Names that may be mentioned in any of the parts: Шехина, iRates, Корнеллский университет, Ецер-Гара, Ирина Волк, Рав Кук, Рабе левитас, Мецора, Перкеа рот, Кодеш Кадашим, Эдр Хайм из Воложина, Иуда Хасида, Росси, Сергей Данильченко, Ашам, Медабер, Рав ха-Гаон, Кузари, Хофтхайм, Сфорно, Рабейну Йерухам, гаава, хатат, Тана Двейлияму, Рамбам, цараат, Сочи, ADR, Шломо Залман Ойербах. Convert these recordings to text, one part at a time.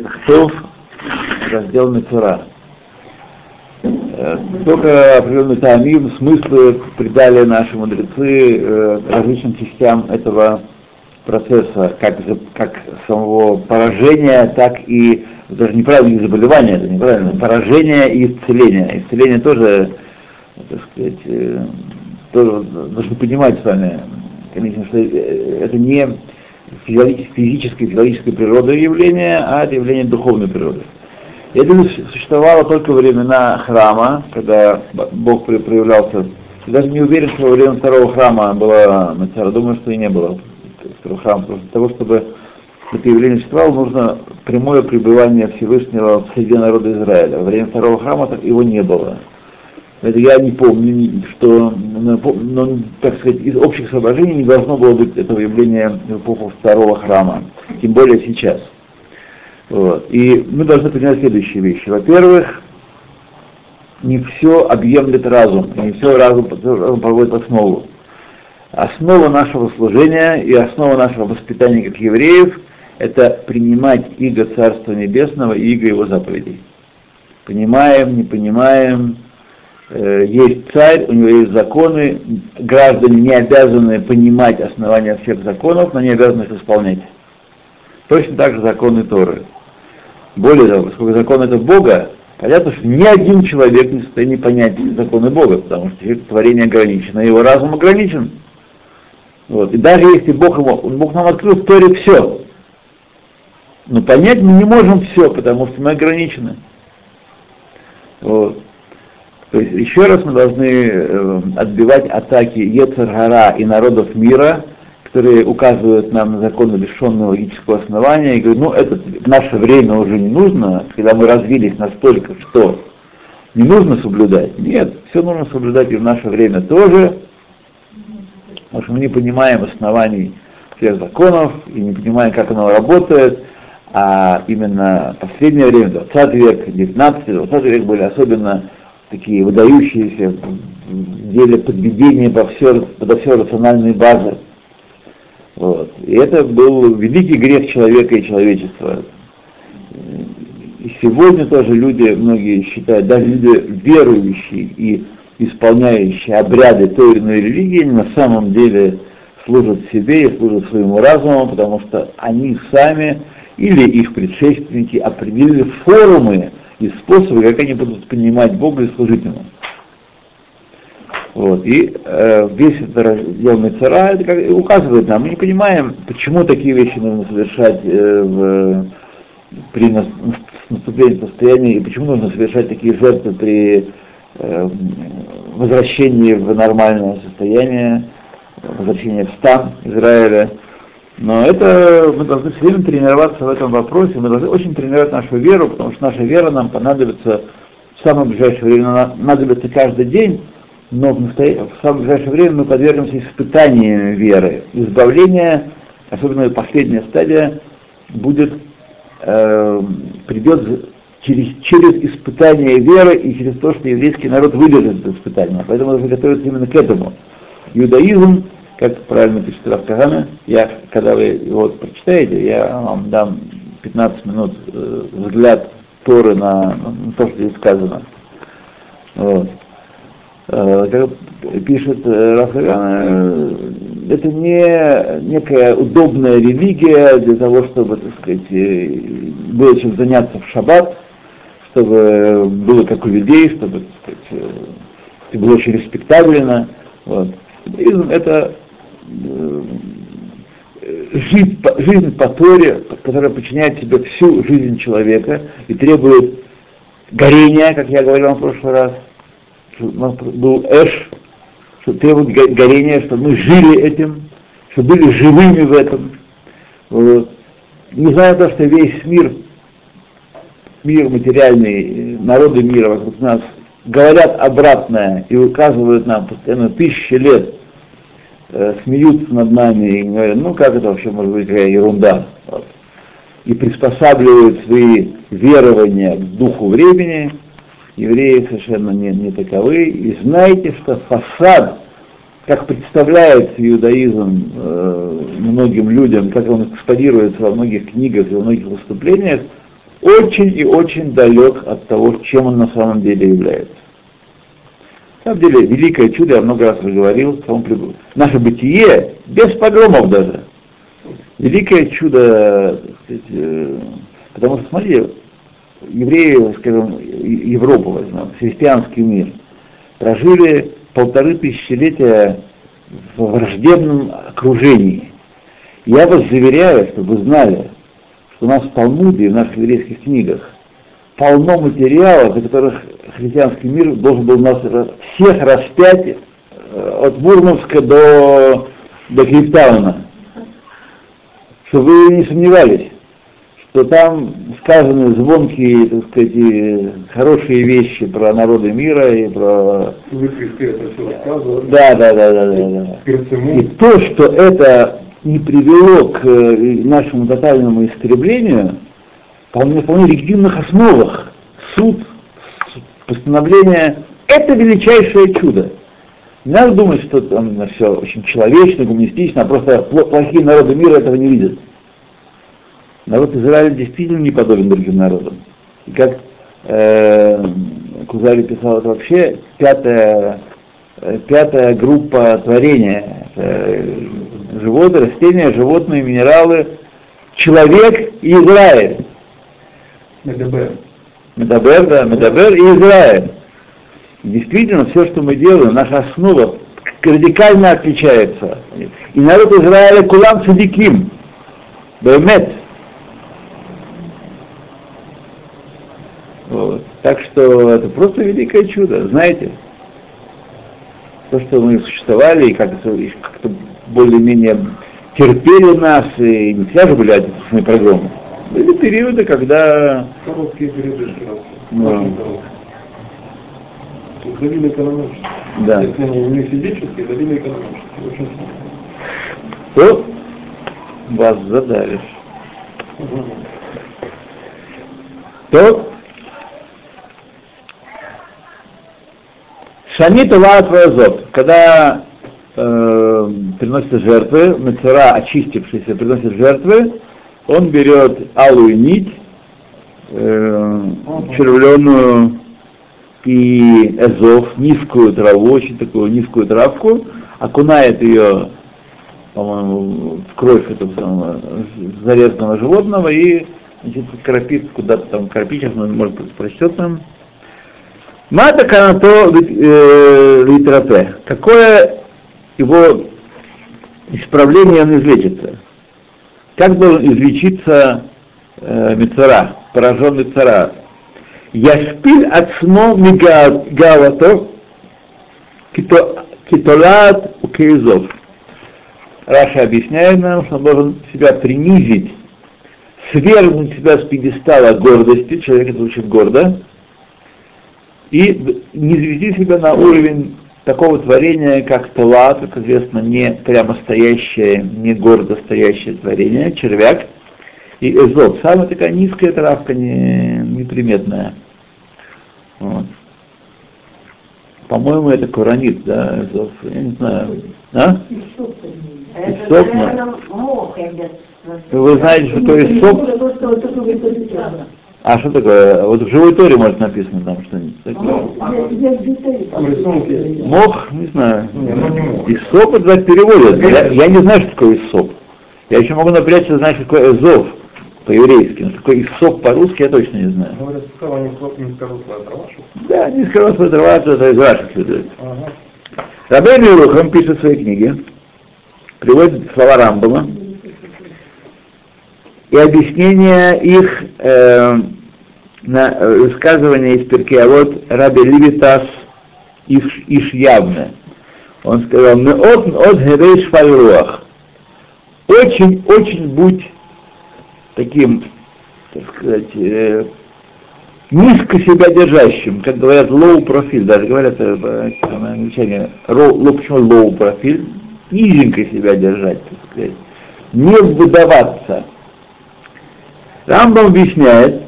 Хсов, раздел Мецора. Только определенный таамим, смыслы придали наши мудрецы различным частям этого процесса, как самого поражения, так и даже неправильное заболевание, это неправильно, поражение и исцеление. Исцеление тоже, так сказать, тоже должны понимать с вами, конечно, что это не физической природы явление, а это явление духовной природы. Это существовало только во времена храма, когда Бог проявлялся. Я даже не уверен, что во время второго храма была Мецора, думаю, что и не было второго храма. Для того, чтобы это явление существовало, нужно прямое пребывание Всевышнего среди народа Израиля. Во время второго храма его не было. Это я не помню, что, но, так сказать, из общих соображений не должно было быть этого явления в эпоху второго храма, тем более сейчас. Вот. И мы должны понимать следующие вещи. Во-первых, не все объемлет разум, и не все разум проводит основу. Основа нашего служения и основа нашего воспитания как евреев — это принимать иго Царства Небесного и иго Его заповедей. Понимаем, не понимаем. Есть царь, у него есть законы, граждане не обязаны понимать основания всех законов, но они обязаны их исполнять. Точно так же законы Торы. Более того, поскольку законы это Бога, понятно, что ни один человек не в состоянии понять законы Бога, потому что творение ограничено, его разум ограничен. Вот. И даже если Бог нам открыл в Торе все, но понять мы не можем все, потому что мы ограничены. Вот. То есть еще раз мы должны отбивать атаки Ецер-Гара и народов мира, которые указывают нам на законы, лишенные логического основания, и говорят, ну это в наше время уже не нужно, когда мы развились настолько, что не нужно соблюдать. Нет, все нужно соблюдать и в наше время тоже, потому что мы не понимаем оснований всех законов и не понимаем, как оно работает. А именно в последнее время, 20 век, 19-й, 20 век были особенно такие выдающиеся в деле подведения подо все рациональные базы. Вот. И это был великий грех человека и человечества. И сегодня тоже люди, многие считают, даже люди верующие и исполняющие обряды той или иной религии, на самом деле служат себе и служат своему разуму, потому что они сами или их предшественники определили форумы и способы, как они будут понимать Бога и служить Ему. Вот. И весь этот раздел Мецора указывает нам, мы не понимаем, почему такие вещи нужно совершать при наступлении состояния, и почему нужно совершать такие жертвы при возвращении в нормальное состояние, возвращении в стан Израиля. Но это мы должны все время тренироваться в этом вопросе, мы должны очень тренировать нашу веру, потому что наша вера нам понадобится в самое ближайшее время, она понадобится каждый день, но в самое ближайшее время мы подвергнемся испытаниям веры. Избавление, особенно последняя стадия, будет, придет через испытание веры и через то, что еврейский народ выдержит это испытание. Поэтому нужно готовиться именно к этому. Иудаизм, как правильно пишет Рав ха-Гаон, когда вы его прочитаете, я вам дам 15 минут взгляд Торы на то, что здесь сказано. Вот. Как пишет Рав ха-Гаон, это не некая удобная религия для того, чтобы, так сказать, было чем заняться в шаббат, чтобы было как у людей, чтобы, так сказать, было очень респектабельно. Вот. Это жизнь по Торе, которая подчиняет себе всю жизнь человека и требует горения, как я говорил вам в прошлый раз, что у нас был эш, что требует горения, чтобы мы жили этим, что были живыми в этом. Вот. Не знаю то, что весь мир материальный, народы мира вокруг нас говорят обратное и указывают нам постоянно тысячи лет, смеются над нами и говорят, ну как это вообще может быть, какая ерунда. Вот. И приспосабливают свои верования к духу времени. Евреи совершенно не таковы. И знаете, что фасад, как представляется иудаизм многим людям, как он экспонируется во многих книгах и во многих выступлениях, очень и очень далек от того, чем он на самом деле является. На самом деле, великое чудо, я много раз уже говорил, наше бытие, без погромов даже. Великое чудо, так сказать, потому что, смотрите, евреи, скажем, Европу возьмем, христианский мир, прожили 1500 лет в враждебном окружении. Я вас заверяю, чтобы вы знали, что у нас в Талмуде, в наших еврейских книгах, полно материалов, за которых христианский мир должен был нас всех распять от Мурманска до Кейптауна. Чтобы вы не сомневались, что там сказаны звонкие, так сказать, хорошие вещи про народы мира и про... Вы это все рассказывали. Да. И то, что это не привело к нашему тотальному истреблению, вполне легитимных основах, суд, постановление, это величайшее чудо. Не надо думать, что там все очень человечно, гуманистично, а просто плохие народы мира этого не видят. Народ Израиля действительно не подобен другим народам. И как Кузари писал, это вообще пятая группа творения. Животы, растения, животные, минералы, человек и Израиль. Медабер и Израиль. Действительно, все, что мы делаем, наша основа радикально отличается. И народ Израиля кулам цадиким. Баймет. Вот. Так что это просто великое чудо, знаете. То, что мы существовали и как-то более-менее терпели нас, и не всегда же были одни программы. Были периоды, когда... Короткие периоды. Давили экономически. Да. Если они не физически, давили экономически. Очень сложно. То вас задавишь. То Шамит Аллах Вазот, когда приносятся жертвы, Мецора, очистившийся, приносит жертвы, он берет алую нить, червленую и эзов, низкую траву, очень такую низкую травку, окунает ее, по-моему, в кровь этого самого зарезанного животного и, значит, кропит куда-то там, кропит, может быть, прочтет там. Мата канато литрапе. Какое его исправление он излечится? Как должен излечиться Мецора, пораженный цараат? Яшпиль отсмо мигалато китолат у кейзов. Раша объясняет нам, что он должен себя принизить, свергнуть себя с пьедестала гордости, человек, который звучит гордо, и низвести себя на уровень такого творения, как толат, как известно, не прямо стоящее, не гордо стоящее творение, червяк, и эзот, самая такая низкая травка, неприметная. Вот. По-моему, это куранит, да, эзот, я не знаю. А? Исоп, да. Вы знаете, что такое исоп? А что такое? Вот в живой торе, может, написано там что-нибудь такое. Мох, не знаю. Исоп, это так переводят. Я не знаю, что такое исоп. Я еще могу напрячься, знаешь, что такое эзов. По-еврейски, но такой исоп по-русски я точно не знаю. Говорят, что они низкорослая трава, что ли? Да, низкорослая трава, это из ваших следует. Ага. Рабейну Йерухам пишет в своей книге, приводит слова Рамбама и объяснение их на высказывание из Перкеа рот Рабе левитас иш явно. Он сказал: «Меот герей швальруах». Очень-очень будь таким, так сказать, низко себя держащим, как говорят, low profile, даже говорят англичане, почему low profile, низенько себя держать, так сказать, не выдаваться. Рамбам объясняет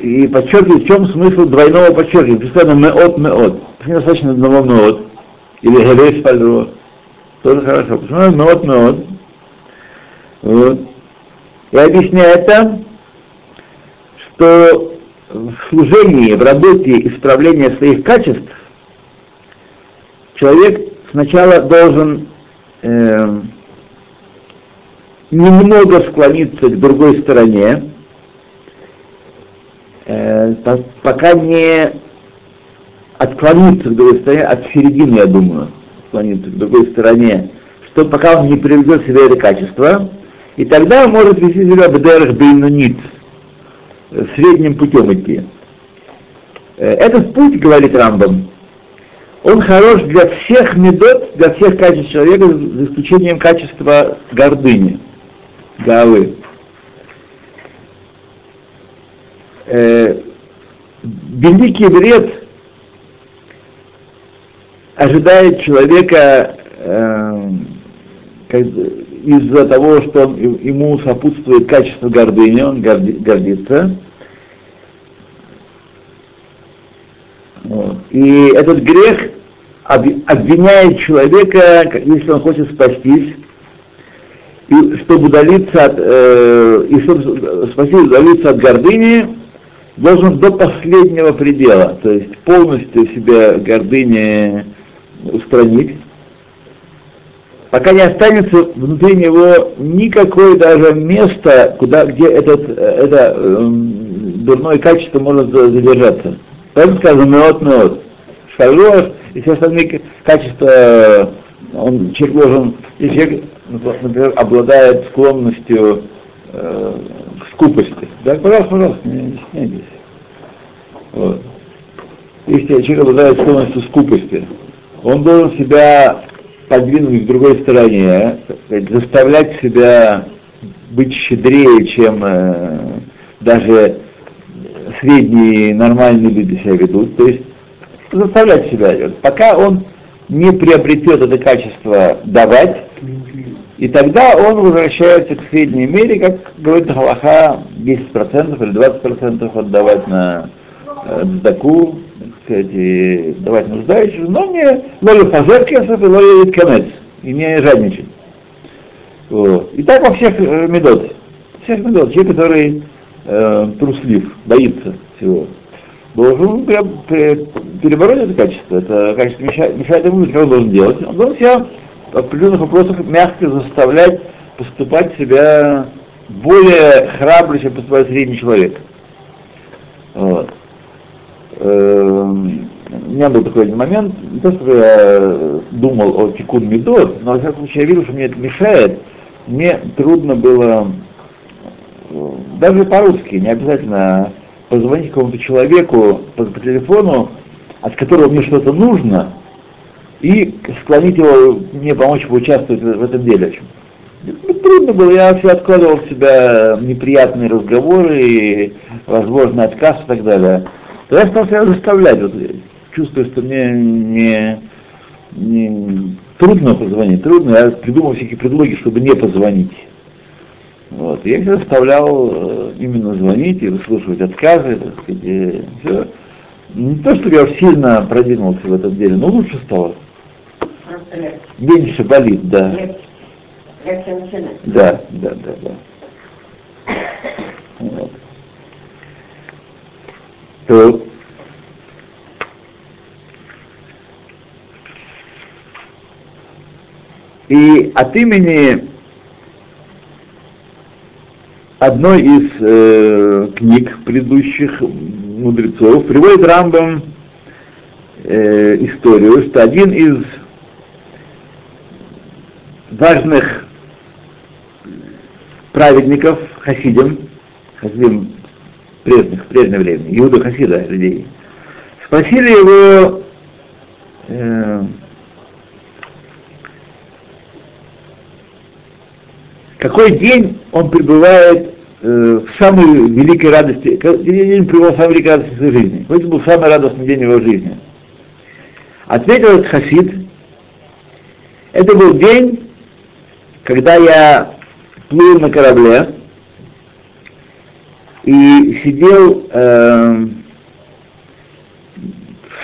и подчеркивает, в чем смысл двойного подчеркивания. Представляем, меот, почему достаточно одного меот, или герей швальруах. Тоже хорошо. Посмотрим, меот. Вот. И объясняется, что в служении, в работе исправления своих качеств человек сначала должен немного склониться к другой стороне, пока не отклониться к другой стороне, от середины, я думаю, склониться к другой стороне, что пока он не приведет в себя это качество, и тогда он может вести себя в дерах бейнунит, средним путем идти. Этот путь, говорит Рамбам, он хорош для всех медот, для всех качеств человека, за исключением качества гордыни, гаавы. Великий вред ожидает человека из-за того, что ему сопутствует качество гордыни, он гордится. Вот. И этот грех обвиняет человека, если он хочет спастись, и чтобы удалиться от, удалиться от гордыни, должен до последнего предела, то есть полностью себя гордыни устранить, пока не останется внутри него никакое даже место, куда, где это дурное качество может задержаться. Поэтому сказано «меот-меот». Шарлов и все остальные качества, он, человек должен, если человек, например, обладает склонностью к скупости. Да, пожалуйста, не объясняйтесь. Вот. Если человек обладает склонностью к скупости, он должен себя подвинуть к другой стороне, заставлять себя быть щедрее, чем даже средние нормальные люди себя ведут, то есть заставлять себя, пока он не приобретет это качество давать, и тогда он возвращается к средней мере, как говорит Галаха, 10% или 20% отдавать на даку, кстати, давать нуждающим, но не ловил пожертвовать, ловил конец, и не жадничать. Вот. И так во всех медот, человек, который труслив, боится всего, должен перебороть это качество мешает ему, что он должен делать, он должен себя в определенных вопросах мягко заставлять поступать себя более храбро, чем поступает средний человек. Вот. У меня был такой один момент, не то, что я думал о тикун медот, но во всяком случае я видел, что мне это мешает, мне трудно было даже по-русски, не обязательно позвонить какому-то человеку по телефону, от которого мне что-то нужно, и склонить его мне помочь поучаствовать в этом деле. Ну, трудно было, я все откладывал в себя неприятные разговоры, и, возможно, отказ и так далее. Тогда я стал себя заставлять, вот, чувствую, что мне не трудно позвонить, я придумал всякие предлоги, чтобы не позвонить. Вот. Я их заставлял именно звонить и выслушивать отказы, так сказать, и все. Не то, что я сильно продвинулся в этом деле, но лучше стало. Меньше болит, да. Легче. Да. Вот. То. И от имени одной из книг предыдущих мудрецов приводит Рамбам историю, что один из важных праведников хасидим в прежнее время, Иуда Хасида людей, спросили его, какой день он пребывает в самой великой радости, какой день он пребывал в самой великой радости своей жизни? Какой был самый радостный день его жизни? Ответил этот хасид: это был день, когда я плыл на корабле и сидел в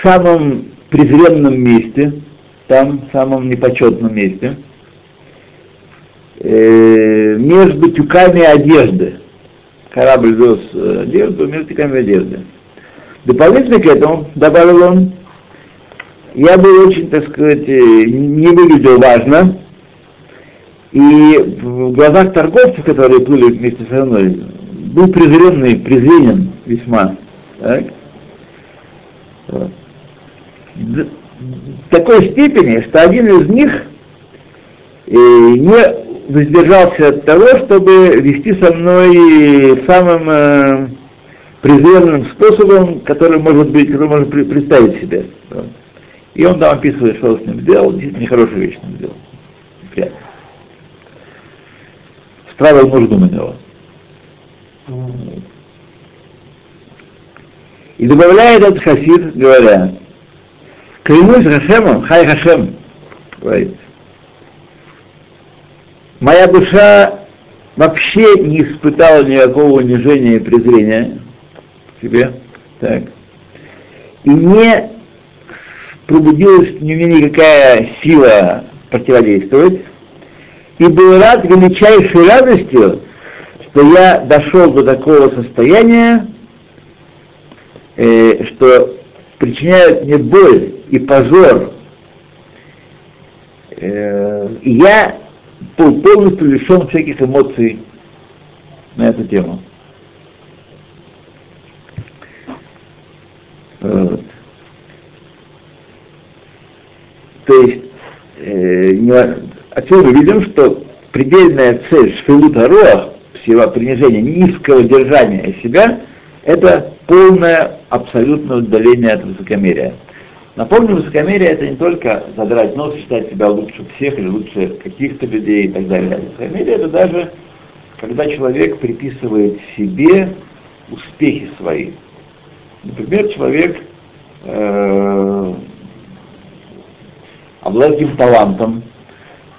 самом презренном месте, в самом непочетном месте, между тюками одежды. Корабль вез одежду между тюками одежды. Дополнительно к этому, добавил он, я был очень, так сказать, не выглядел важно, и в глазах торговцев, которые плыли вместе со мной, был презренен весьма. Так? Вот. В такой степени, что один из них не воздержался от того, чтобы вести со мной самым презренным способом, который может быть, который можно представить себе. Вот. И он там описывает, что он с ним сделал, нехорошую вещь с ним сделал. Неприятно. Справил нужду на него. И добавляет этот хасид, говоря, клянусь Хашемом, хай Хашем, говорит, моя душа вообще не испытала никакого унижения и презрения к тебе, так, и не пробудилась в ней никакая сила противодействовать, и был рад величайшей радостью, что я дошел до такого состояния, что причиняют мне боль и позор, и я был полностью лишен всяких эмоций на эту тему. Вот. То есть, отсюда мы видим, что предельная цель шфелута роах, всего принижения, низкого держания себя, это полное, абсолютное удаление от высокомерия. Напомню, высокомерие — это не только задрать нос, считать себя лучше всех или лучше каких-то людей и так далее. Высокомерие — это даже когда человек приписывает себе успехи свои. Например, человек обладает талантом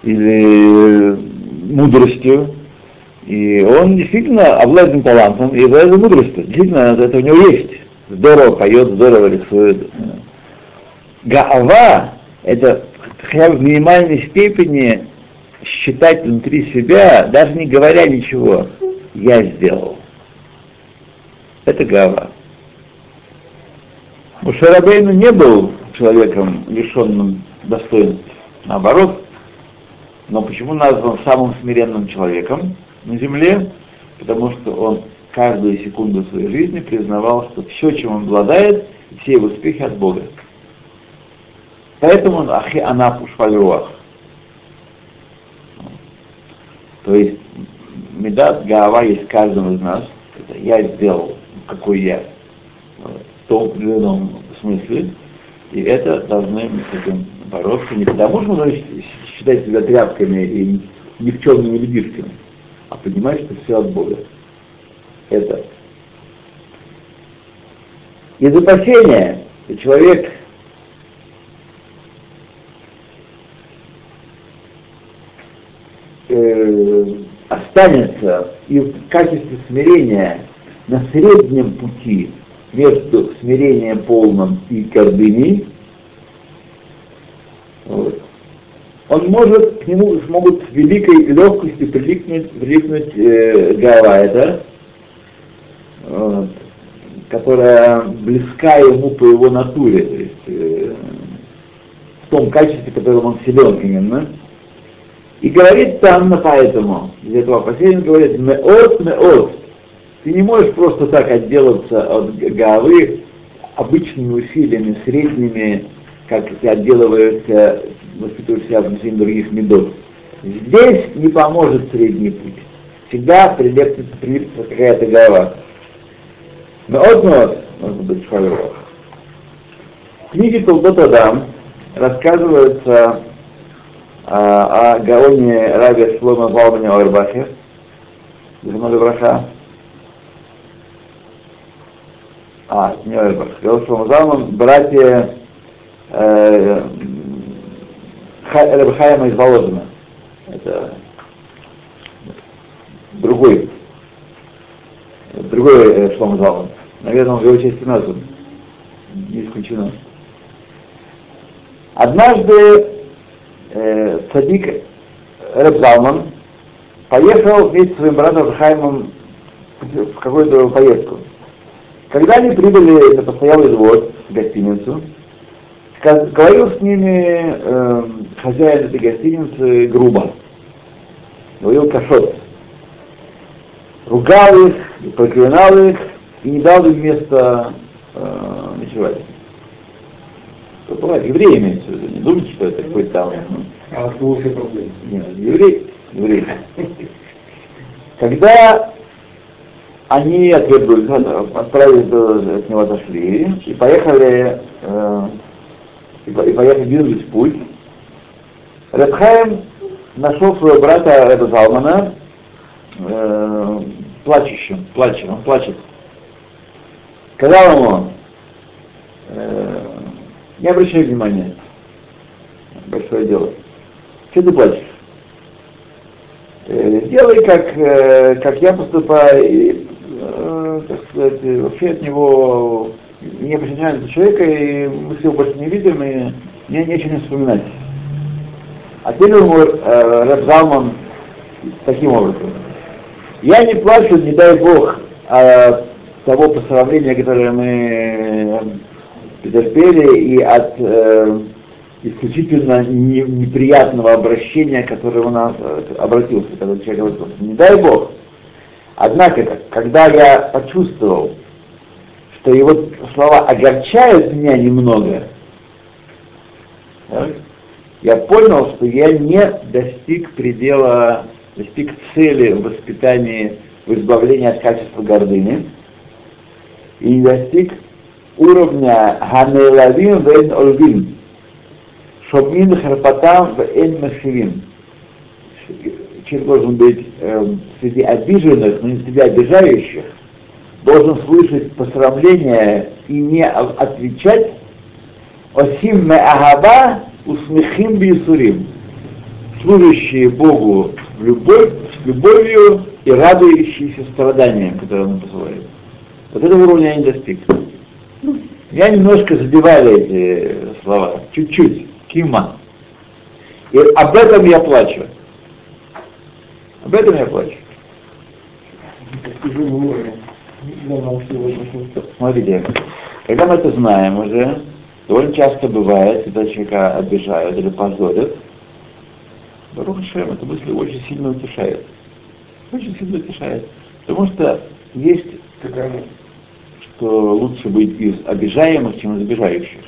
или мудростью, и он действительно обладает талантом и обладает мудростью. Действительно, это у него есть. Здорово поет, здорово рисует. Гаава — это хотя бы в минимальной степени считать внутри себя, даже не говоря ничего, я сделал. Это гаава. Моше Рабейну не был человеком, лишенным достоинств. Наоборот. Но почему назван самым смиренным человеком на земле? Потому что он каждую секунду своей жизни признавал, что все, чем он обладает, все его успехи от Бога. Поэтому он ахи анап ушвалюах. То есть медат гаава есть в каждом из нас. Это я сделал, какой я, в том или ином смысле. И это должны мы с этим бороться не потому, что нужно считать себя тряпками и никчемными людишками, а понимать, что все от Бога. Это. Из опасения, что человек останется и в качестве смирения на среднем пути между смирением полным и гордыней, вот, он может, к нему смогут с великой легкостью прилипнуть голова эта, вот, которая близка ему по его натуре, то есть в том качестве, в котором он силен именно. И говорит там, поэтому, из этого опасения говорит, меот, ты не можешь просто так отделаться от гавы обычными усилиями, средними, как ты отделываешься, воспитываешь себя в отношении других медов. Здесь не поможет средний путь. Всегда прилепится какая-то гава. Меот, может быть, шалево. В книге Толдот Адам рассказывается о Гаоне Рави Шломо Залман Ойербахе, не Ойербах, Рави Шломо Залман, братья Эдр Хайма из Воложина. Это другой Шломо Залман. Наверное, он в его честь назван. Не исключено. Однажды цадик Раб Залман поехал вместе с своим братом Хаймом в какую-то поездку. Когда они прибыли на постоялый двор, в гостиницу, говорил с ними хозяин этой гостиницы грубо. Говорил кашот. Ругал их, проклинал их и не дал им места ночевать. Бывает, евреи имеют в виду, не думайте, что это какой-то там. А вот лучшие проблемы. Нет, евреи. Когда они отвернулись, отправились от него, отошли, и поехали, двинулись в путь, Рав ха-Гаон нашел своего брата Раби Залмана плачущим, он плачет. Сказал ему, не обращай внимания, большое дело. Что ты плачешь? Делай, как я поступаю, и, так сказать, вообще от него не причиняется человека, и мы всего больше не видим, и мне нечего вспоминать. Ответил ему Рав Залман таким образом. Я не плачу, не дай Бог, от того постановления, которое мы претерпели, и от исключительно неприятного обращения, которое у нас обратился, когда человек говорил, не дай Бог. Однако, когда я почувствовал, что его слова огорчают меня немного, так, я понял, что я не достиг предела, достиг цели в воспитании, в избавлении от качества гордыни, и не достиг уровня «Ганейлавим вен ольвим», «Шобмин харпатам вен махшивим». Человек должен быть среди обиженных, но не среди обижающих, должен слышать посрамление и не отвечать «Осим ме агаба усмехим бисурим», служащие Богу с любовью и радующиеся страданиям, которые Он посылает. Вот этого уровня я не достиг. Меня немножко задевали эти слова, чуть-чуть, кима. И об этом я плачу. Смотрите, когда мы это знаем уже, довольно часто бывает, когда человека обижают или позорят, Барух Шем, эта мысль очень сильно утешает. Потому что есть такая, что лучше быть из обижаемых, чем из обижающих.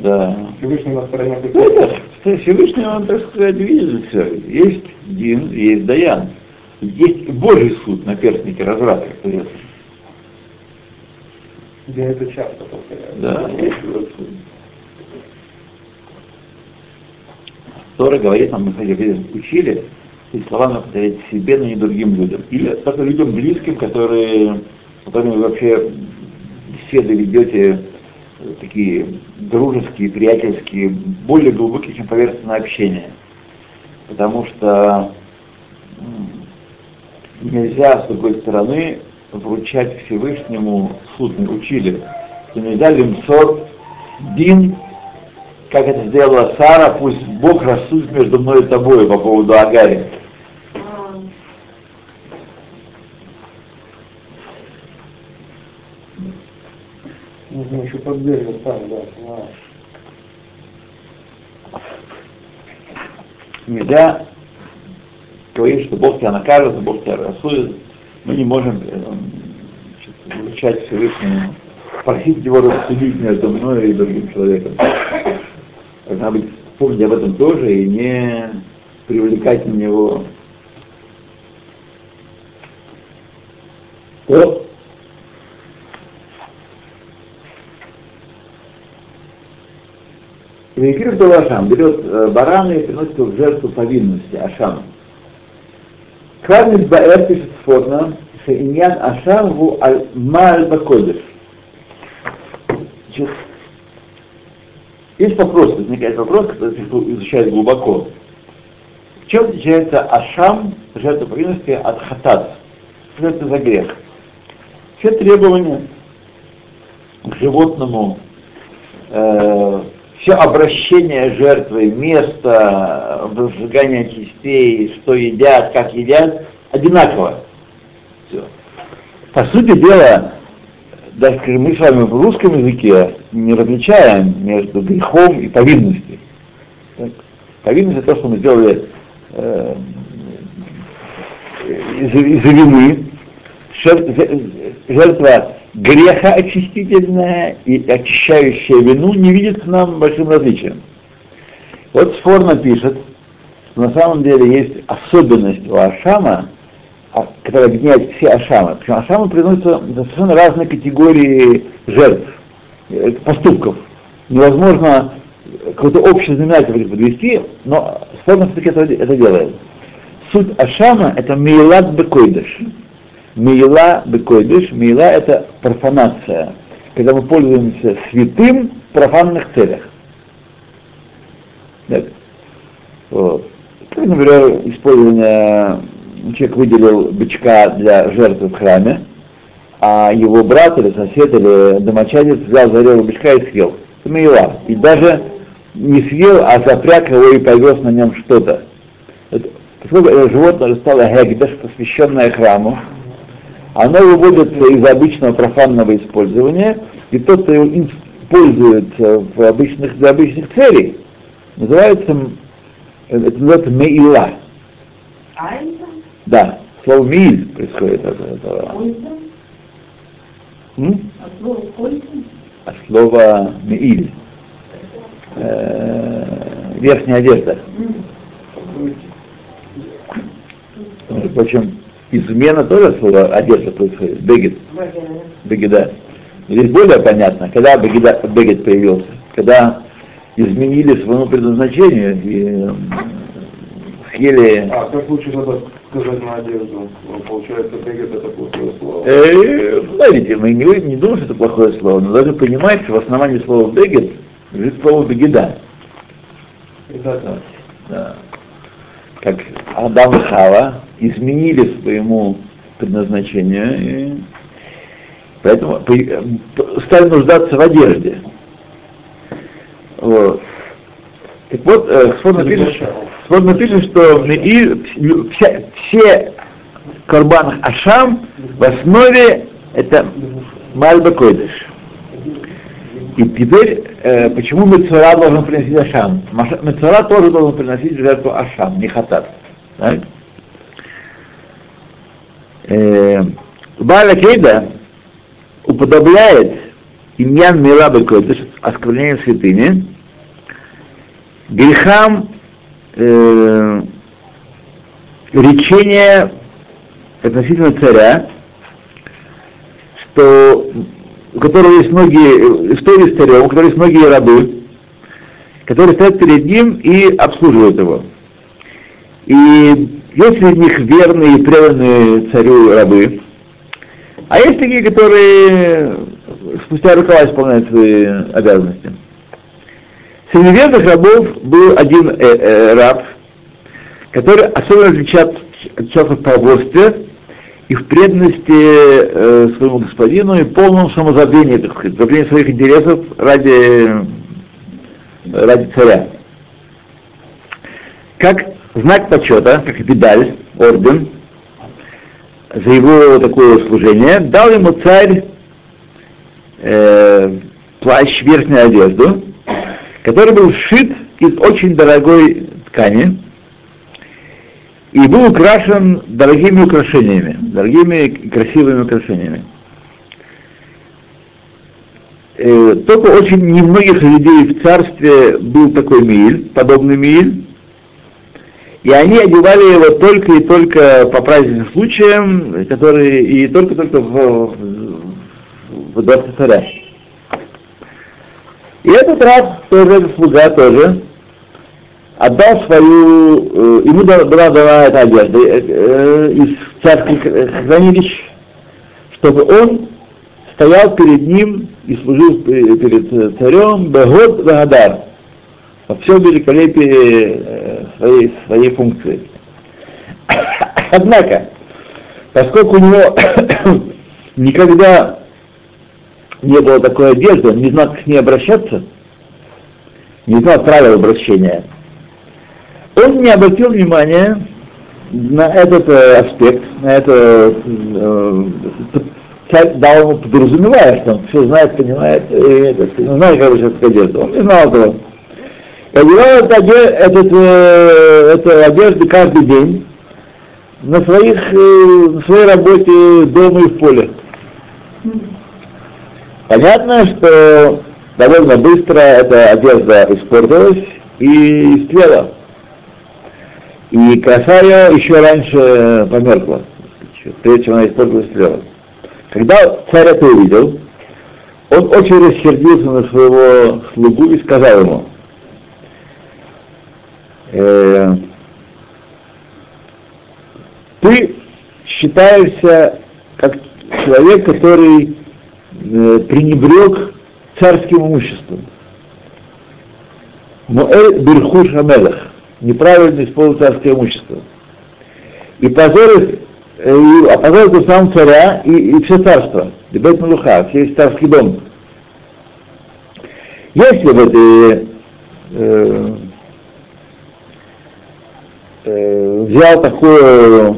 Да. Всевышний на стороне прикрытия. Всевышний, он, так сказать, видит все. Есть Дин, есть Даян. Есть Божий суд на перстнике разврата, как известно. Я это часто повторяю. Да, есть Божий суд. Тора говорит нам, мы, кстати, учили, и слова надо повторять себе, но не другим людям. Или только людям близким, которые... Потом вы вообще беседы ведете такие дружеские, приятельские, более глубокие, чем поверхностное общение. Потому что нельзя, с другой стороны, вручать Всевышнему суд. Мы учили, что нельзя лимсор дин, как это сделала Сара, пусть Бог рассудит между мной и тобой по поводу Агари. Нужно еще подбежать там, да. Нельзя говорить, что Бог тебя накажет, Бог тебя рассудит. Мы не можем вручать Всевышнему, просить его рассудить между мной и другим человеком. Должна быть помнить об этом тоже и не привлекать на него. Вот. Перекрыв до Ашам, берет барана и приносит его в жертву повинности Ашам. Кварнит Баэр пишет Сфорно, что иньян Ашам ву аль-мааль-бакодыш. Есть вопрос, возникает вопрос, который изучает глубоко. В чем отличается Ашам, жертва повинности, от хатат, жертва за грех? Все требования к животному, все обращение жертвы, место сжигания частей, что едят, как едят, одинаково. Все. По сути дела, даже мы с вами в русском языке не различаем между грехом и повинностью. Так. Повинность — это то, что мы сделали из-за вины. Жертва греха очистительная и очищающая вину не видится нам большим различием. Вот Сфорно пишет, что на самом деле есть особенность у ашама, которая объединяет все ашамы. Причем ашамы приносятся совершенно разные категории жертв, поступков. Невозможно какой-то общий знаменатель подвести, но Сфорно все-таки это делает. Суть ашама — это мейлат бекойдеш. Мейла бекойдеш, мейла — это профанация, когда мы пользуемся святым в профанных целях. Так. Вот. Например, использование, человек выделил бычка для жертвы в храме, а его брат или сосед или домочадец взял зарезал бычка и съел. Это мейла. И даже не съел, а запряг его и повез на нем что-то. Поскольку животное стало хегдеш, посвященное храму, оно выводится из обычного профанного использования, и тот, кто его используется для обычных целей, называется меила. Айнта? Да, слово меил происходит от этого. Кольца? От слова кольца? От слова меил. Верхняя одежда. Причем измена тоже слово одежда происходит. Бегет. Бегеда. Здесь более понятно, когда бегет появился, когда изменили своему предназначению и съели... А как лучше надо сказать на одежду? Получается, бегет — это плохое слово. Знаете, мы не думаем, что это плохое слово, но даже понимаете, в основании слова бегет лежит слово бегеда. Да. Как Адам и Хава изменили своему предназначению, и поэтому стали нуждаться в одежде. Вот. Так вот, Сфорно пишет, что и все корбан ашам в основе это мальба койдыш. И теперь, почему Мецора должен приносить ашам? Мецора тоже должен приносить жертву ашам, не хатат. Так? Бааль Акейда уподобляет иньян мейла бекойдеш, осквернение святыни, грехам речения относительно царя, что у которого есть многие, истории с царем, у которого есть многие рабы, которые стоят перед ним и обслуживают его. И есть среди них верные и преданные царю рабы, а есть такие, которые спустя рукава исполняют свои обязанности. Среди верных рабов был один раб, который особенно отличался в проворстве и в преданности своему господину и полном самозабвении, так сказать, забвении своих интересов ради царя. Как знак почета, как медаль, орден, за его такое служение, дал ему царь плащ, верхнюю одежду, который был сшит из очень дорогой ткани и был украшен дорогими и красивыми украшениями. Только очень немногих людей в царстве был такой меиль, подобный меиль, и они одевали его только и только по праздничным случаям, которые и только-только в дворце царя. И этот раб, тоже слуга, тоже отдал свою, ему была эта одежда из царских хранилищ, чтобы он стоял перед ним и служил перед царем бегод вагадар, во всем великолепии своей функции. Однако, поскольку у него никогда не было такой одежды, он не знал, как к ней обращаться, не знал правил обращения. Он не обратил внимания на этот аспект, на это царь дал ему, подразумевая, что он все знает, понимает, знает, как сейчас одежда. Он не знал этого. И одевал эту одежду каждый день на своей работе дома и в поле. Понятно, что довольно быстро эта одежда испортилась и истлела. И краса ее еще раньше померкла, прежде чем она испортилась, истлела. Когда царь это увидел, он очень рассердился на своего слугу и сказал ему: ты считаешься как человек, который пренебрег царским имуществом. Моэль бирхуш хамелах. Неправильно использовал царское имущество. И опозорил сам царя и все царство. И бет мелуха, весь царский дом. Если бы ты взял такую...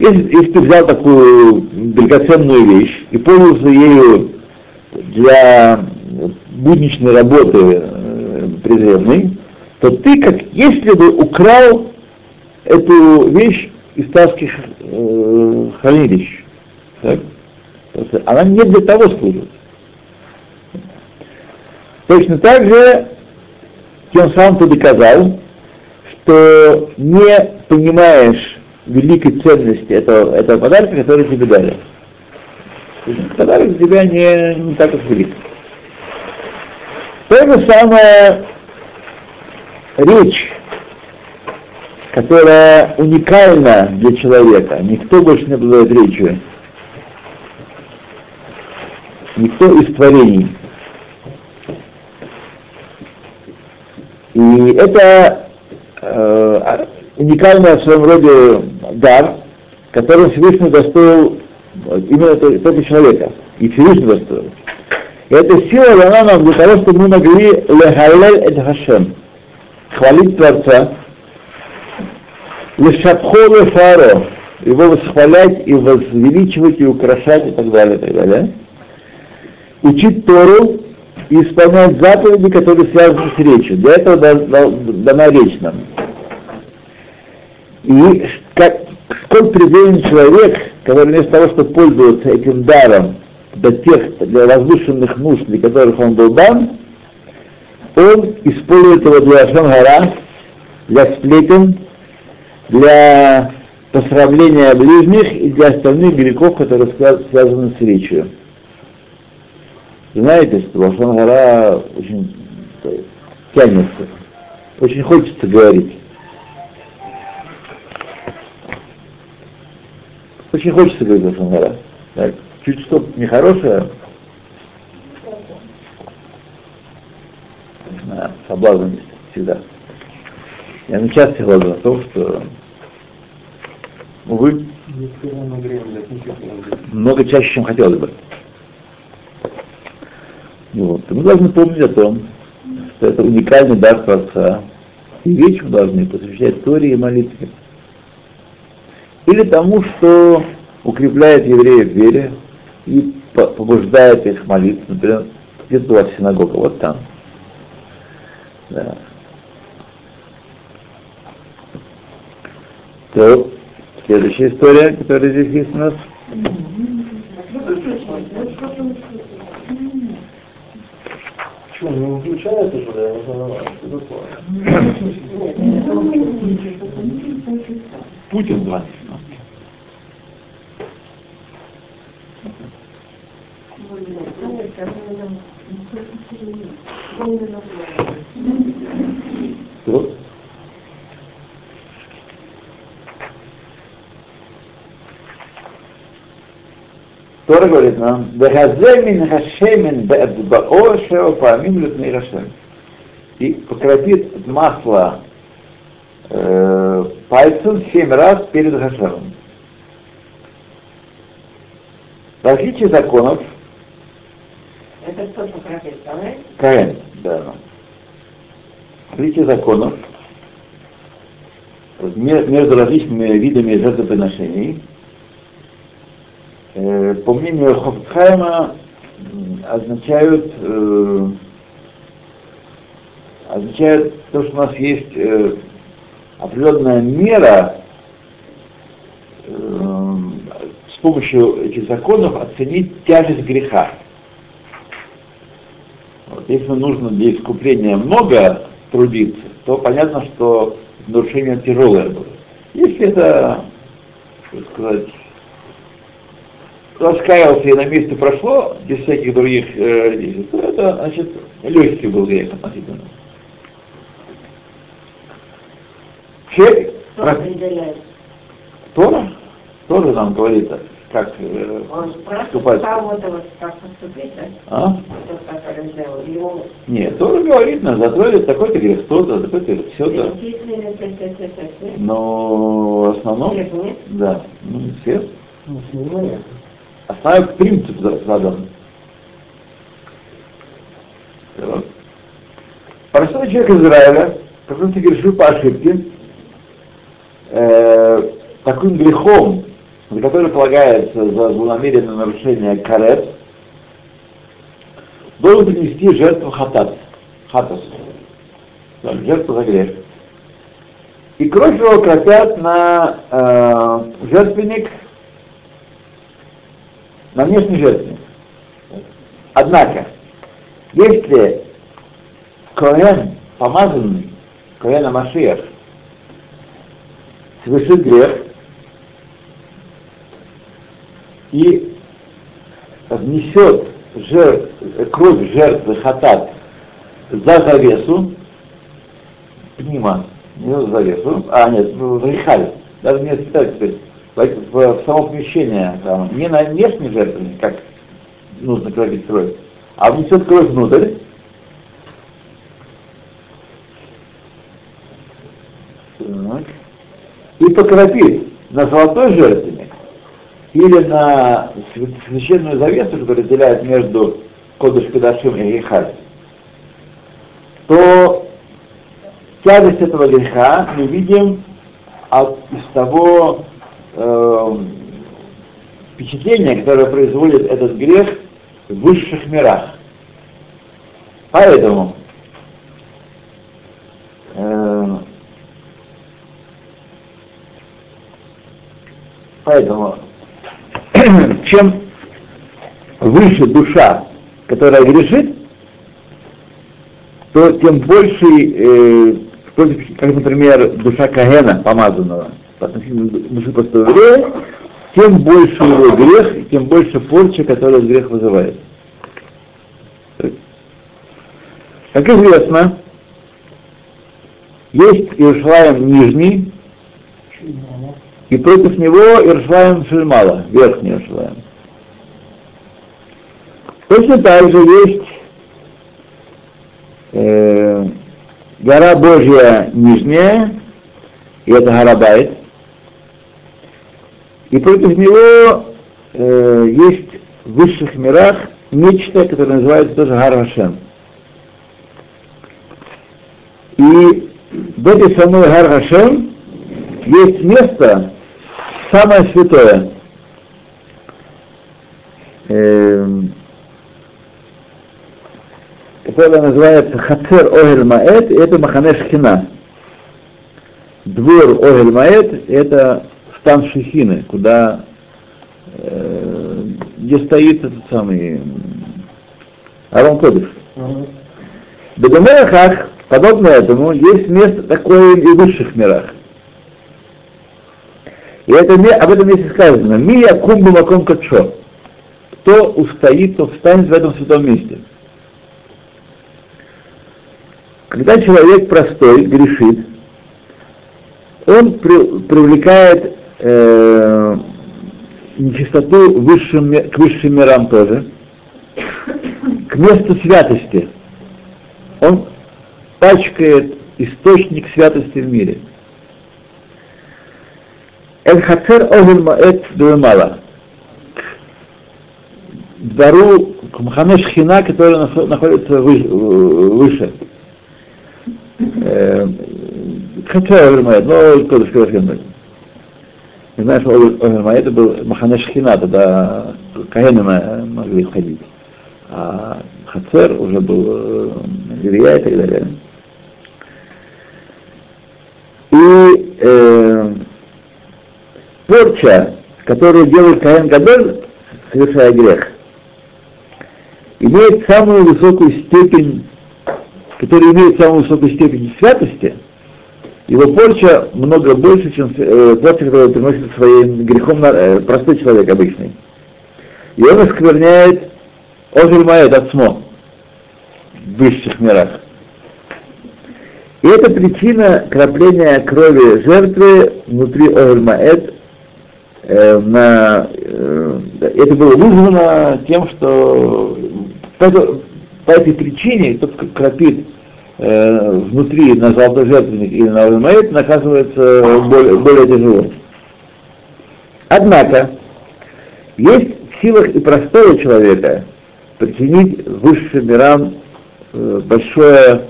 Если ты взял такую драгоценную вещь и пользовался ею для будничной работы презренной, то ты как если бы украл эту вещь из царских хранилищ. Так? Она не для того служит. Точно так же тем самым ты доказал, что не понимаешь великой ценности этого подарка, который тебе дали. Подарок для тебя не так уж велик. То же самое речь, которая уникальна для человека. Никто больше не обладает речью. Никто из творений. И это уникальный в своем роде дар, который Всевышний достоил именно только человека. И Всевышний достоил. И эта сила дана нам для того, чтобы мы могли лехайлель эд Хашем, хвалить Творца, лешапхо лефаро, его восхвалять и возвеличивать, и украшать, и так далее, и так далее. Учить Тору и исполнять заповеди, которые связаны с речью. Для этого дана речь нам. И сколь преданный человек, который вместо того, чтобы пользоваться этим даром для тех, для возвышенных нужд, для которых он был дан, он использует его для Ашангара, для сплетен, для посрамления ближних и для остальных грехов, которые связаны с речью. Знаете, что Ашангара очень тянется, очень хочется говорить. Очень хочется говорить о Шангара. Чуть что нехорошее. Соблазн есть всегда. Я на часто соблазн о том, что увы, много чаще, чем хотелось бы. Вот. И мы должны помнить о том, что это уникальный дар Творца. И речь мы должны посвящать Торе и молитве. Или тому, что укрепляет евреев в вере и побуждает их молиться, например, где-то была синагога, вот там. Да. То следующая история, которая здесь есть у нас. Почему? Не включается же, я узнавал. Путин 20. Что? Тора говорит нам: «Вехазэмин хашемин бээдбао шео паамим лютней хашем». И покропит масло пальцем 7 раз перед Хашемом. Различие законов. Это что покропит, да? Коэн, да. Различие законов между различными видами жертвоприношений. По мнению Хофтхайма, означают то, что у нас есть определенная мера с помощью этих законов оценить тяжесть греха. Вот, если нужно для искупления много трудиться, то понятно, что нарушение тяжелое было. Если это, так сказать, раскаялся и на месте прошло, без всяких других действий, то это, значит, легкий был грех относительно. Человек... Тора нам говорит, как поступать. Он спрашивает, как поступить, да? Тот, который сделал его... Нет, Тора говорит нам, затворит такой-то грех, то-то, такой-то грех, все-то. Но в основном... Нет, нет? Да, ну, все. Основной принцип задан. Простой человек Израиля, который согрешил по ошибке, таким грехом, за который полагается за злонамеренное нарушение карет, должен принести жертву хатас, жертву за грех. И кровь его кропят на жертвенник, на внешней жертвенник. Однако, если коэн, помазанный, коэн а-Машиах, совершит грех и внесет кровь жертвы хатат за завесу, пнима, не за завесу, в рихаль, даже не спитать теперь, в само помещение, там, не на внешней жертве, как нужно кровить кровь, а внесет кровь внутрь, так, и покропит на золотой жертвенник или на священную завесу, которая разделяет между Кодеш Кадашим и Гехаль, то тяжесть этого греха мы видим из того впечатление, которое производит этот грех в высших мирах. Поэтому чем выше душа, которая грешит, то тем больше, как, например, душа Коэна, помазанного, по отношению к душе простого еврея, тем больше его грех, и тем больше порчи, которую грех вызывает. Как известно, есть Иерушалаим нижний, и против него Иерушалаим Шельмала, верхний Иерушалаим. Точно так же есть гора Божья нижняя, и это гора Байт. И против него есть в высших мирах нечто, которое называется тоже Гар Хашем. И в этой самой Гар Хашем есть место самое святое. Которое называется Хацер Огель Маэт, и это Махане Шхина. Двор Огель Маэт — это стан Шехины, куда, где стоит этот самый Арон Кодеш. В Бедомерахах, подобно этому, есть место такое и в высших мирах. И это, об этом месте сказано. Мия кумбу маком качо. Кто устоит, тот встанет в этом святом месте. Когда человек простой грешит, он привлекает нечистоту к высшим мирам тоже, к месту святости. Он пачкает источник святости в мире. Эль хацер огель маэт дуэмала. Дару Махане Шхина, который находится выше. Хотя Овермаэд, но кто-то сказал Хенной. И знаешь, Овермаэд был Маханеш Хина, тогда Каэны могли входить. А Хацер уже был Илья и так далее. И порча, которую делает Каэн Гадоль, совершая грех, имеет самую высокую степень, который имеет самую высокую степень святости, его порча много больше, чем порча, которую приносит своим грехом простой человек обычный. И он оскверняет Озельмаэд Ацмо в высших мирах. И это причина крапления крови жертвы внутри Озельмаэд. Это было вызвано тем, что по этой причине тот, кто крапит внутри на золотой жертвенник или на Озельмаэд, наказывается более тяжело. Однако, есть в силах и простого человека причинить высшим мирам большое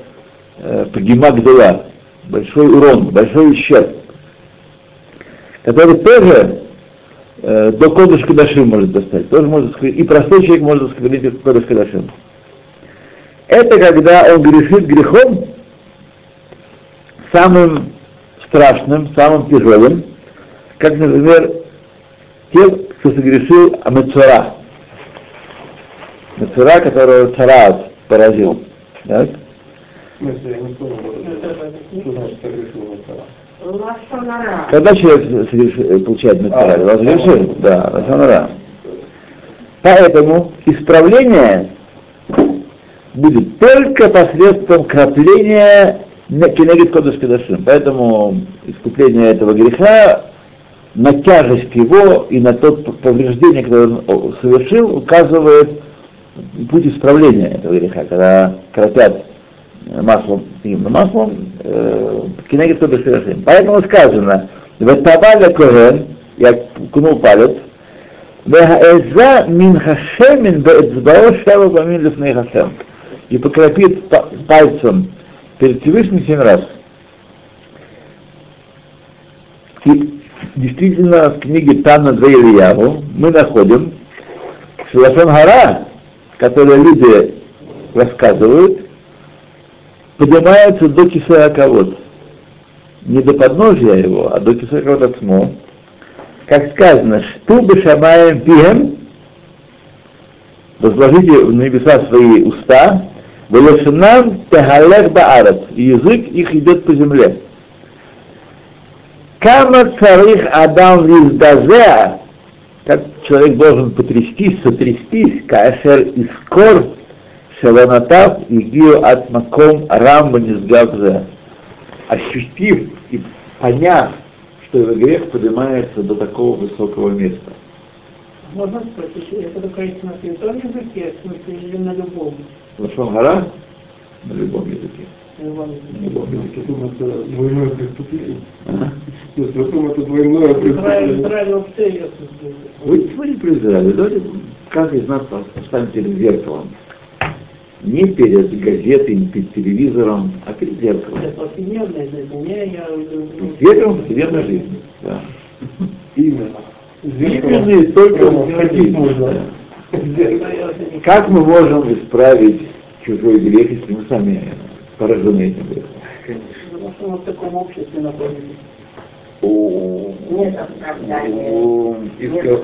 пагима гдула, большой урон, большой ущерб, который тоже до Кодеш Кадашим может достать, тоже может, и простой человек может осквернить Кодеш Кадашим. Это когда он грешит грехом самым страшным, самым тяжелым, как, например, тем, кто согрешил Мецора, Мецора, которого цараат поразил. Так? Когда человек получает Мецора, разрешил? Да, Лашонара. Поэтому исправление будет только посредством крапления кенегит кодеш кадашим. Поэтому искупление этого греха на тяжесть его и на то повреждение, которое он совершил, указывает путь исправления этого греха, когда кропят маслом, именно маслом, кенегит кодеш кадашим. Поэтому сказано, «Ватаваля коэн», я кунул палец, «Ваэза мин хашемин бээцбао шава памин лифней хашем». И покропит пальцем перед Всевышним 7 раз. И действительно, в книге Тана Двейлияму мы находим, что Лашон-Гара, которую люди рассказывают, поднимается до Кисея-Кавод. Не до подножия его, а до Кисея-Кавод Ацмо. Как сказано, «Шту бешамаем пием», возложите в небеса свои уста, «Велешинам тегалех баарат», и язык их идет по земле. «Кама царих адам виздазе», как человек должен потрястись, сотрястись, «Каэшер искор шелонатав игио ат маком рамба низгавзе», ощутив и поняв, что его грех поднимается до такого высокого места. Можно спросить, это говорится на святом языке, в смысле, или на любом? Лашон-Гара? На любом языке. Двойное преступление. Это двойное преступление. Правило все ясно. Вы не презирали, давайте каждый из нас поставим перед зеркалом. Не перед газетой, не перед телевизором, а перед зеркалом. Это повседневная жизнь. Перед зеркалом повседневная жизнь. Да. Именно. Зеркальные только ходить можно. Как мы можем исправить чужой грех, если мы сами поражены этим грехом? Потому что мы в таком обществе находимся. Нет оправдания.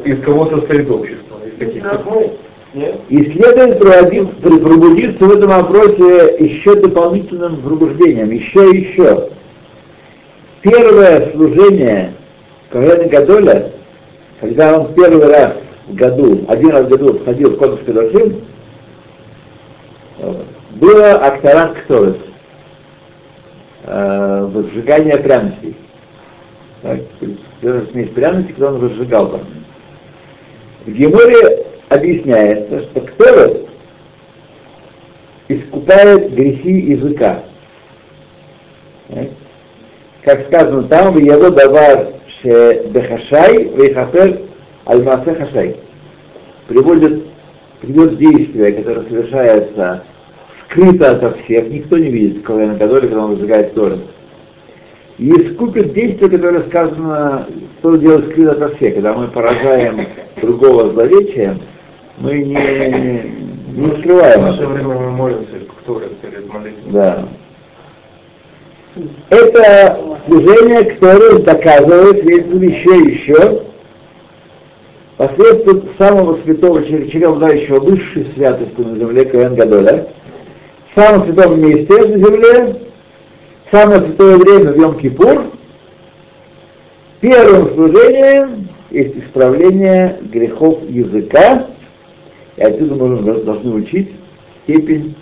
Из кого состоит общество? Из каких-то? И следует пробудиться в этом вопросе еще дополнительным пробуждением, еще. Первое служение Коэна Гадоля, когда он первый раз в году, один раз в году входил в Кодеш Кадашим, было Актарат Кторес, возжигание пряностей. Так, смесь пряностей, когда он возжигал там. В Геморе объясняется, что Кторес искупает грехи языка. Так. Как сказано там, его давар Бехашай, Вейхафер, Альмасе Хашай. Приводит действие, которое совершается скрыто ото всех, никто не видит Коэна Гадоля, когда он возлагает Тору. И искупит действие, которое сказано, что делать скрыто ото всех. Когда мы поражаем другого злоречием, мы не скрываем. В наше время мы молимся к Торе перед молитвой. Да. Это служение, которое доказывает, следует еще, посредством самого святого чередовающего высшей святости на земле Коэн Гадоля, в самом святом месте на земле, в самое святое время в Йом-Кипур, первым служением есть исправление грехов языка, и отсюда мы должны учить степень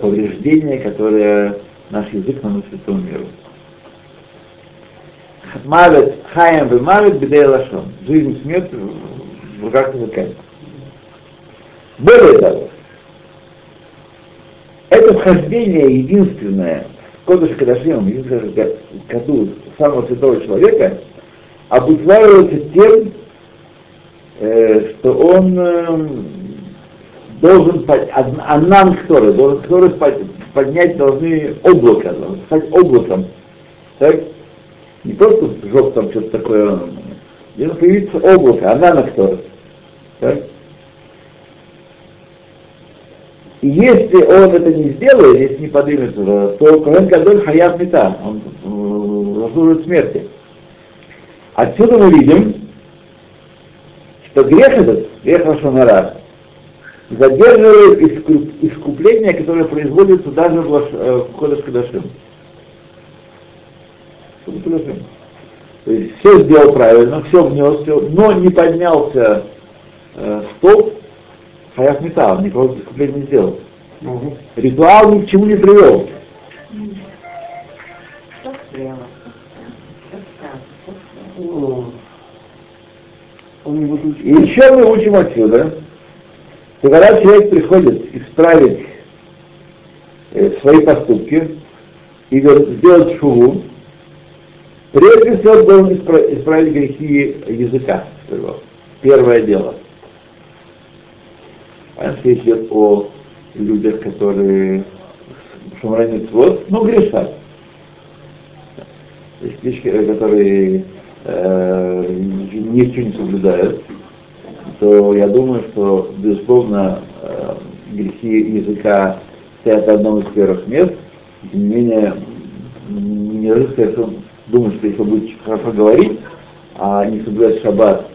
повреждения, которое наш язык наносит всему миру. Мавет, хаем ве мавет, бедей лашон. Жизнь и смерть в руках языка. Более того, это вхождение единственное в Кодеш Кадашим, единственное коту самого святого человека, обуславливается тем, что он должен, анан хторы, поднять должны облако, должны стать облаком. Так? Не просто жоп там что-то такое, должно появиться облако, анан хторы. Так? И если он это не сделает, если не поднимется, то Коэн Гадоль хаяв мита, он заслуживает смерти. Отсюда мы видим, что грех этот, грех лашон ара, задерживает искупление, которое производится даже в Кодеш Кадашим. То есть все сделал правильно, все внес, все, но не поднялся столб, хаяв мита, никакого искупления не сделал. Угу. Ритуал ни к чему не привел. И еще мы учим отсюда, что когда человек приходит исправить свои поступки и сделать шуву, прежде всего должен исправить грехи языка. Первое дело. А если идет о людях, которые шумранят свод, грешат. Есть люди, которые ничего не соблюдают, то я думаю, что, безусловно, грехи языка стоят в одном из первых мест, и, тем не менее, не рыская, что он думает, что если он будет хорошо говорить, а не соблюдать шаббат,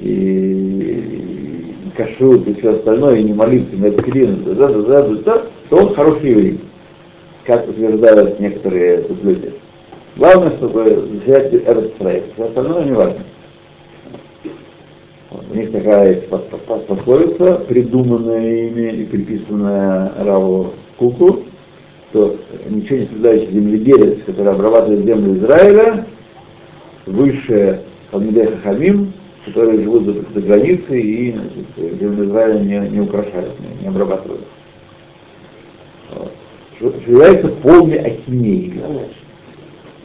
и кашрут, и все остальное, и не молиться, и медкилин, то он хороший еврей, как утверждают некоторые люди. Главное, чтобы взять этот проект, все остальное не важно. У них такая пословица, придуманная ими и приписанная Раву Куку, что ничего не соблюдающий земледелец, который обрабатывает землю Израиля, выше Талмидей Хахамим, которые живут за границей и землю Израиля не украшают, не обрабатывают. Что является полной ахинеей.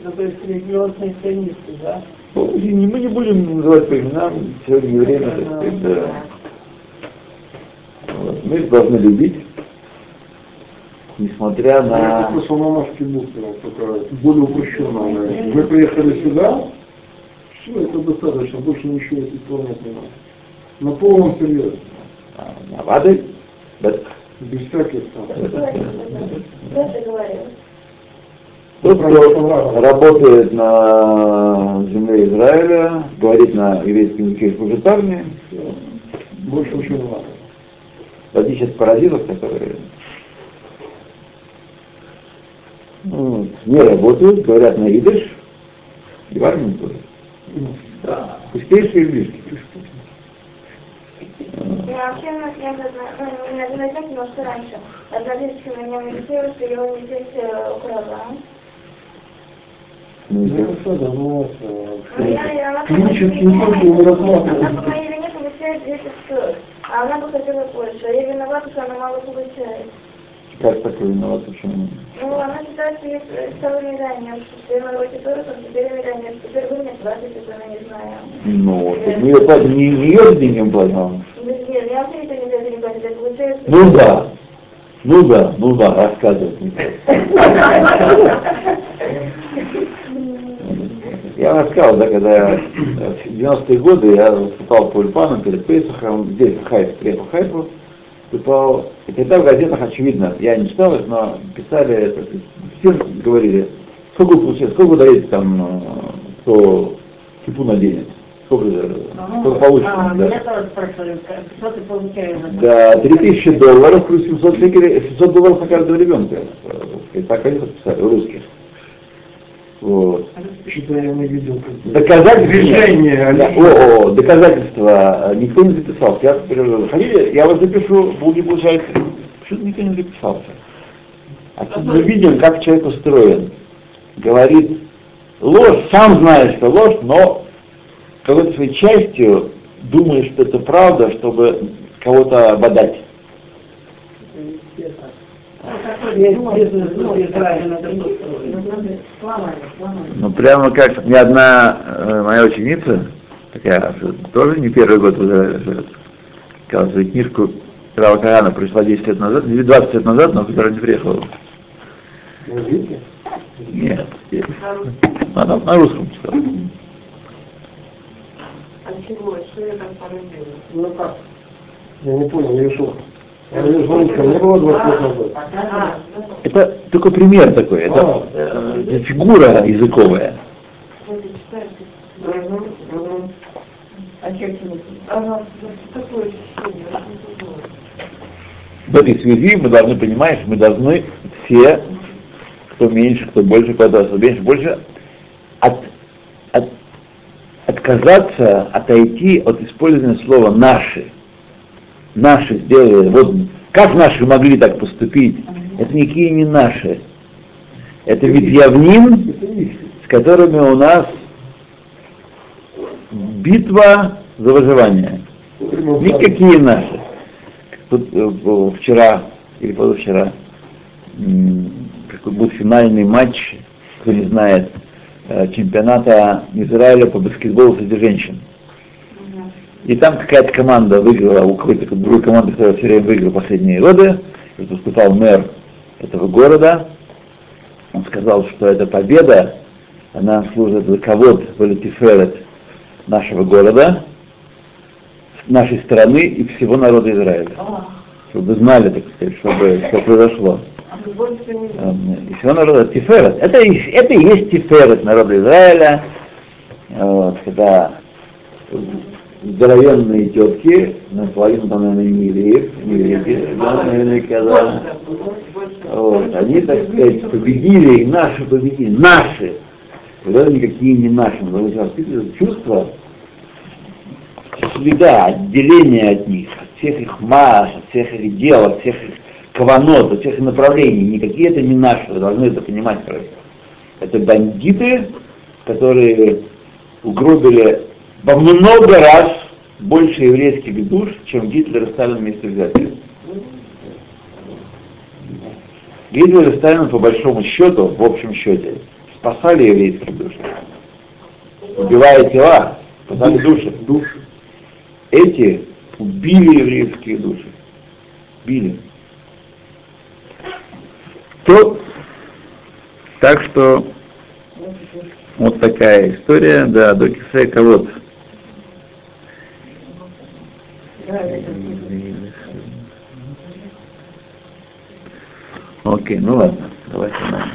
Ну, то есть религиозные сионисты, да? Ну, мы не будем называть по именам, сегодня не время, да. Вот. Мы их должны любить, несмотря на... Это просто мамашки мусора, только более упрощенно. Мы приехали сюда, все, это достаточно, больше ничего исполнять не надо. На полном серьезе. На воды? Да. Без всяких там. Да, ты говорил. Тот, кто работает на земле Израиля, говорит на еврейском языке и служит армии, больше ничего не важно. В отличие от паразитов, которые не работают, говорят на идиш, и в армии тоже. Да. Пустейшие близкие. Вообще у нас не назначать, но что раньше. Одновременно на нем летелось, и его лететь украла. Ну, хорошо, да, ну, ключик не только его рассматривает. Она по моей вине получает 10 сот, а она бы хотела больше. Я виновата, что она мало получает. Как так виновата? Почему? Ну, она считает, что я стала миллионером, что я на работе тоже, а теперь миллионер, теперь вы мне платите, что она не знаю. Ну, мы ее платим, не ее деньги платим. Нет, я вообще это не платим, я получаю... Ну да. Буба рассказывать не Я рассказывал, да, когда в 90-е годы я выступал по Ульпану перед Пейсахом, здесь в Хайфе, приехал в Хайфу, выступал, и тогда в газетах, очевидно, я не читал их, но писали, все говорили, сколько получается, сколько дарите там, кто кипу наденет, сколько получится. Да. Меня тоже спрашивали, что ты получаешь? Да, $3000 плюс $700 на каждого ребенка. И так они подписали, у русских. Вот. Что-то я не видел. Движение. Да. О, доказательства. Никто не записался. Я переживаю. Хотите, я вас запишу, будет получается. Почему-то никто не записался. А тут мы видим, как человек устроен. Говорит ложь, сам знаешь, что ложь, но какой-то своей частью думаешь, что это правда, чтобы кого-то ободать. Ну прямо как ни одна моя ученица, такая тоже не первый год в Израиле живет, сказала свою книжку Рава ха-Гаона, пришла 10 лет назад, или 20 лет назад, но которая не приехала. Нет, она на русском читала. А чего? Что я там породила? Ну как? Я не понял, я решил. Это только пример такой, это фигура языковая. В этой связи мы должны, понимаешь, мы должны все, кто меньше, кто больше, кто меньше, больше, отказаться, отойти от использования слова «наши». Наши сделали, вот как наши могли так поступить, это никакие не наши. Это ведь явнин, с которыми у нас битва за выживание. Никакие наши. Тут вчера или позавчера какой был финальный матч, кто не знает, чемпионата Израиля по баскетболу среди женщин. И там какая-то команда выиграла, у какой-то другой команды, которая все время выиграла последние годы, выступал мэр этого города, он сказал, что эта победа, она служит за кого-то, политиферет нашего города, нашей страны и всего народа Израиля. Чтобы знали, так сказать, что произошло. И всего народа тиферет. Это и есть тиферет народа Израиля, вот, когда здоровенные тетки, наполовину там, наверное, не евреи, да, наверное, когда, вот, они, так сказать, победили, и наши победили, наши, когда никакие не наши, но сейчас испытывают чувство, следа, отделения от них, от всех их маш, от всех их дел, от всех их каванот, от всех их направлений, никакие это не наши, вы должны это понимать правильно. Это бандиты, которые угробили во много раз больше еврейских душ, чем Гитлер и Сталин вместе взятые. Гитлер и Сталин, по большому счету, в общем счете, спасали еврейские души. Убивая тела, спасали души. Эти убили еврейские души. Били. Так что вот такая история, да, до кисе колод. Окей, ну ладно, давайте.